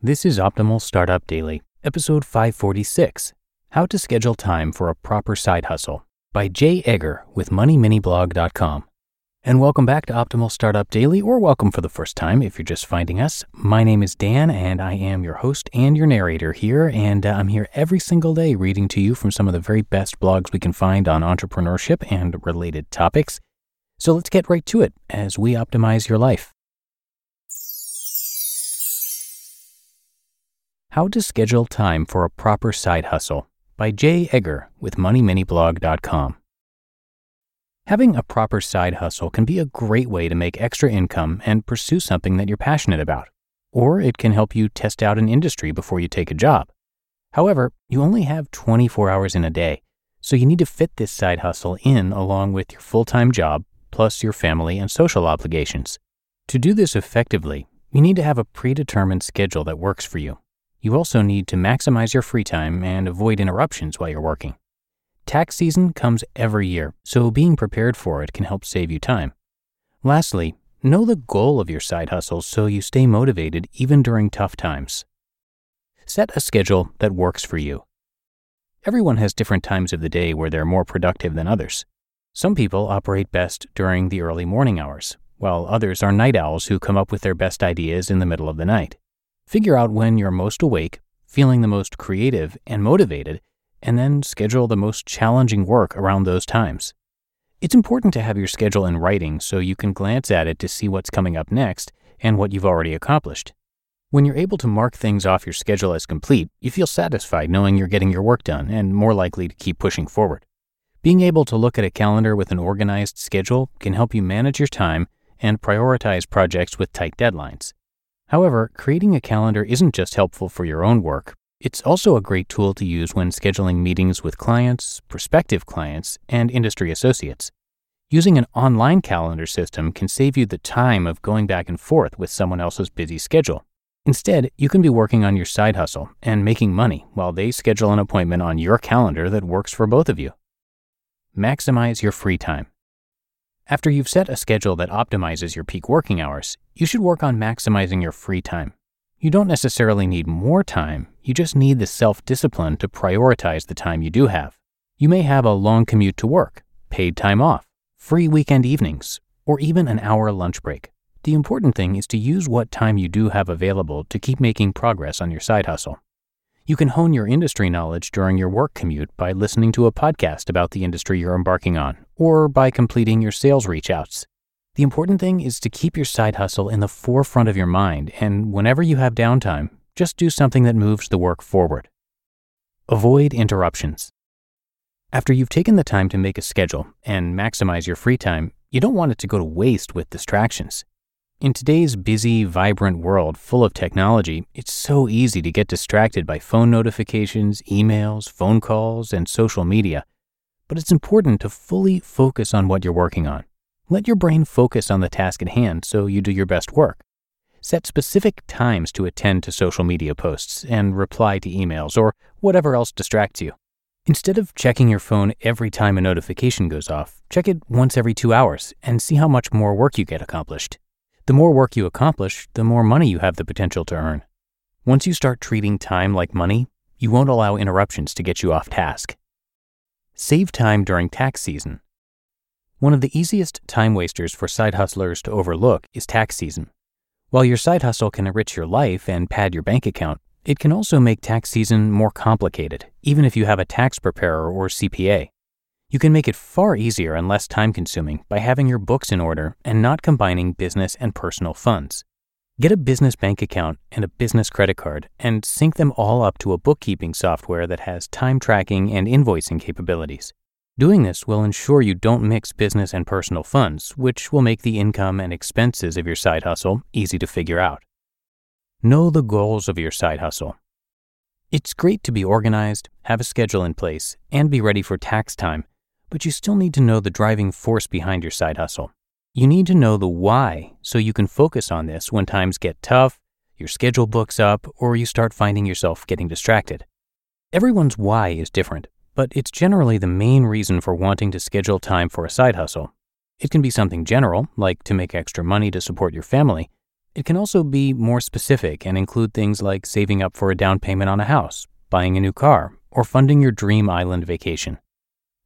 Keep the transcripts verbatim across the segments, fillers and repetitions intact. This is Optimal Startup Daily, episode five forty-six, How to Schedule Time for a Proper Side Hustle, by Jay Egger with money mini blog dot com. And welcome back to Optimal Startup Daily, or welcome for the first time if you're just finding us. My name is Dan, and I am your host and your narrator here, and uh, I'm here every single day reading to you from some of the very best blogs we can find on entrepreneurship and related topics. So let's get right to it as we optimize your life. How to Schedule Time for a Proper Side Hustle, by Jay Egger with money mini blog dot com. Having a proper side hustle can be a great way to make extra income and pursue something that you're passionate about, or it can help you test out an industry before you take a job. However, you only have twenty-four hours in a day, so you need to fit this side hustle in along with your full-time job, plus your family and social obligations. To do this effectively, you need to have a predetermined schedule that works for you. You also need to maximize your free time and avoid interruptions while you're working. Tax season comes every year, so being prepared for it can help save you time. Lastly, know the goal of your side hustle so you stay motivated even during tough times. Set a schedule that works for you. Everyone has different times of the day where they're more productive than others. Some people operate best during the early morning hours, while others are night owls who come up with their best ideas in the middle of the night. Figure out when you're most awake, feeling the most creative and motivated, and then schedule the most challenging work around those times. It's important to have your schedule in writing so you can glance at it to see what's coming up next and what you've already accomplished. When you're able to mark things off your schedule as complete, you feel satisfied knowing you're getting your work done and more likely to keep pushing forward. Being able to look at a calendar with an organized schedule can help you manage your time and prioritize projects with tight deadlines. However, creating a calendar isn't just helpful for your own work. It's also a great tool to use when scheduling meetings with clients, prospective clients, and industry associates. Using an online calendar system can save you the time of going back and forth with someone else's busy schedule. Instead, you can be working on your side hustle and making money while they schedule an appointment on your calendar that works for both of you. Maximize your free time. After you've set a schedule that optimizes your peak working hours, you should work on maximizing your free time. You don't necessarily need more time, you just need the self-discipline to prioritize the time you do have. You may have a long commute to work, paid time off, free weekend evenings, or even an hour lunch break. The important thing is to use what time you do have available to keep making progress on your side hustle. You can hone your industry knowledge during your work commute by listening to a podcast about the industry you're embarking on, or by completing your sales reach outs. The important thing is to keep your side hustle in the forefront of your mind, and whenever you have downtime, just do something that moves the work forward. Avoid interruptions. After you've taken the time to make a schedule and maximize your free time, you don't want it to go to waste with distractions. In today's busy, vibrant world full of technology, it's so easy to get distracted by phone notifications, emails, phone calls, and social media. But it's important to fully focus on what you're working on. Let your brain focus on the task at hand so you do your best work. Set specific times to attend to social media posts and reply to emails or whatever else distracts you. Instead of checking your phone every time a notification goes off, check it once every two hours and see how much more work you get accomplished. The more work you accomplish, the more money you have the potential to earn. Once you start treating time like money, you won't allow interruptions to get you off task. Save time during tax season. One of the easiest time wasters for side hustlers to overlook is tax season. While your side hustle can enrich your life and pad your bank account, it can also make tax season more complicated, even if you have a tax preparer or C P A. You can make it far easier and less time-consuming by having your books in order and not combining business and personal funds. Get a business bank account and a business credit card and sync them all up to a bookkeeping software that has time tracking and invoicing capabilities. Doing this will ensure you don't mix business and personal funds, which will make the income and expenses of your side hustle easy to figure out. Know the goals of your side hustle. It's great to be organized, have a schedule in place, and be ready for tax time, but you still need to know the driving force behind your side hustle. You need to know the why so you can focus on this when times get tough, your schedule books up, or you start finding yourself getting distracted. Everyone's why is different, but it's generally the main reason for wanting to schedule time for a side hustle. It can be something general, like to make extra money to support your family. It can also be more specific and include things like saving up for a down payment on a house, buying a new car, or funding your dream island vacation.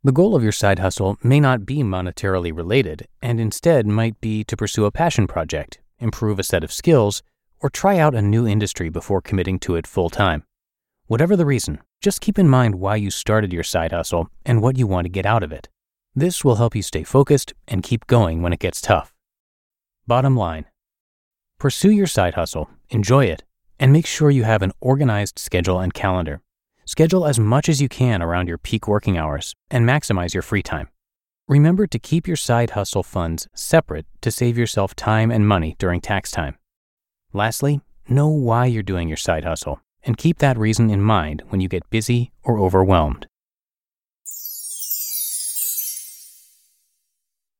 The goal of your side hustle may not be monetarily related and instead might be to pursue a passion project, improve a set of skills, or try out a new industry before committing to it full-time. Whatever the reason, just keep in mind why you started your side hustle and what you want to get out of it. This will help you stay focused and keep going when it gets tough. Bottom line, pursue your side hustle, enjoy it, and make sure you have an organized schedule and calendar. Schedule as much as you can around your peak working hours and maximize your free time. Remember to keep your side hustle funds separate to save yourself time and money during tax time. Lastly, know why you're doing your side hustle and keep that reason in mind when you get busy or overwhelmed.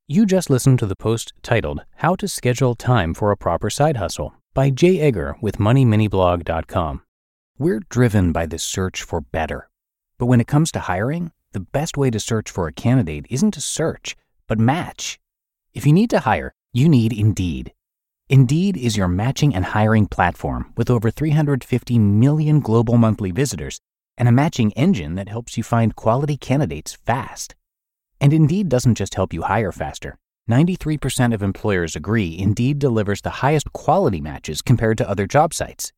You just listened to the post titled How to Schedule Time for a Proper Side Hustle by Jay Egger with Money Mini Blog dot com. We're driven by the search for better. But when it comes to hiring, the best way to search for a candidate isn't to search, but match. If you need to hire, you need Indeed. Indeed is your matching and hiring platform with over three hundred fifty million global monthly visitors and a matching engine that helps you find quality candidates fast. And Indeed doesn't just help you hire faster. ninety-three percent of employers agree Indeed delivers the highest quality matches compared to other job sites.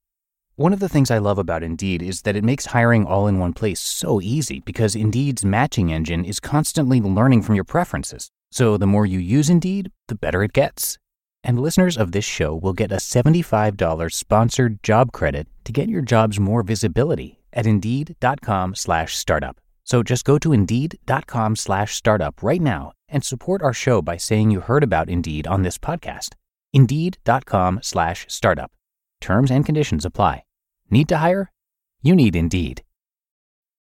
One of the things I love about Indeed is that it makes hiring all in one place so easy because Indeed's matching engine is constantly learning from your preferences. So the more you use Indeed, the better it gets. And listeners of this show will get a seventy-five dollars sponsored job credit to get your jobs more visibility at Indeed.com slash startup. So just go to Indeed.com slash startup right now and support our show by saying you heard about Indeed on this podcast. Indeed.com slash startup. Terms and conditions apply. Need to hire? You need Indeed.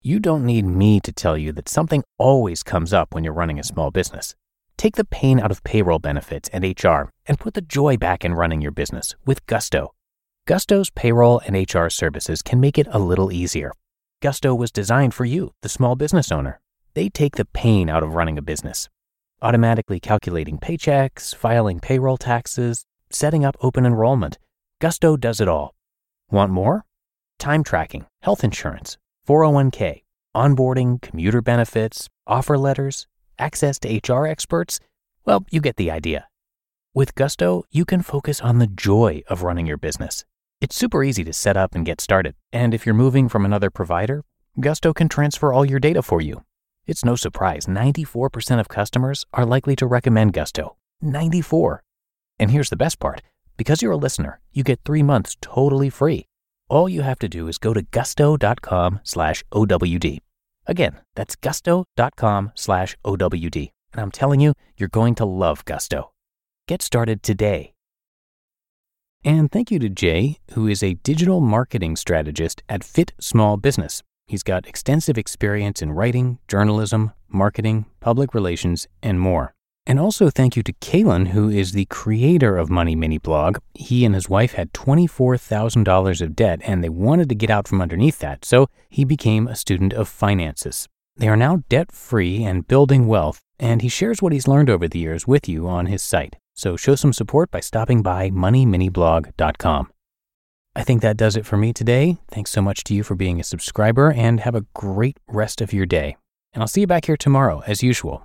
You don't need me to tell you that something always comes up when you're running a small business. Take the pain out of payroll benefits and H R and put the joy back in running your business with Gusto. Gusto's payroll and H R services can make it a little easier. Gusto was designed for you, the small business owner. They take the pain out of running a business. Automatically calculating paychecks, filing payroll taxes, setting up open enrollment. Gusto does it all. Want more? Time tracking, health insurance, four oh one k, onboarding, commuter benefits, offer letters, access to H R experts. Well, you get the idea. With Gusto, you can focus on the joy of running your business. It's super easy to set up and get started. And if you're moving from another provider, Gusto can transfer all your data for you. It's no surprise ninety-four percent of customers are likely to recommend Gusto. ninety-four. And here's the best part. Because you're a listener, you get three months totally free. All you have to do is go to gusto.com slash OWD. Again, that's gusto.com slash OWD. And I'm telling you, you're going to love Gusto. Get started today. And thank you to Jay, who is a digital marketing strategist at Fit Small Business. He's got extensive experience in writing, journalism, marketing, public relations, and more. And also thank you to Kalen, who is the creator of Money Mini Blog. He and his wife had twenty-four thousand dollars of debt, and they wanted to get out from underneath that, so he became a student of finances. They are now debt-free and building wealth, and he shares what he's learned over the years with you on his site. So show some support by stopping by money mini blog dot com. I think that does it for me today. Thanks so much to you for being a subscriber and have a great rest of your day. And I'll see you back here tomorrow as usual,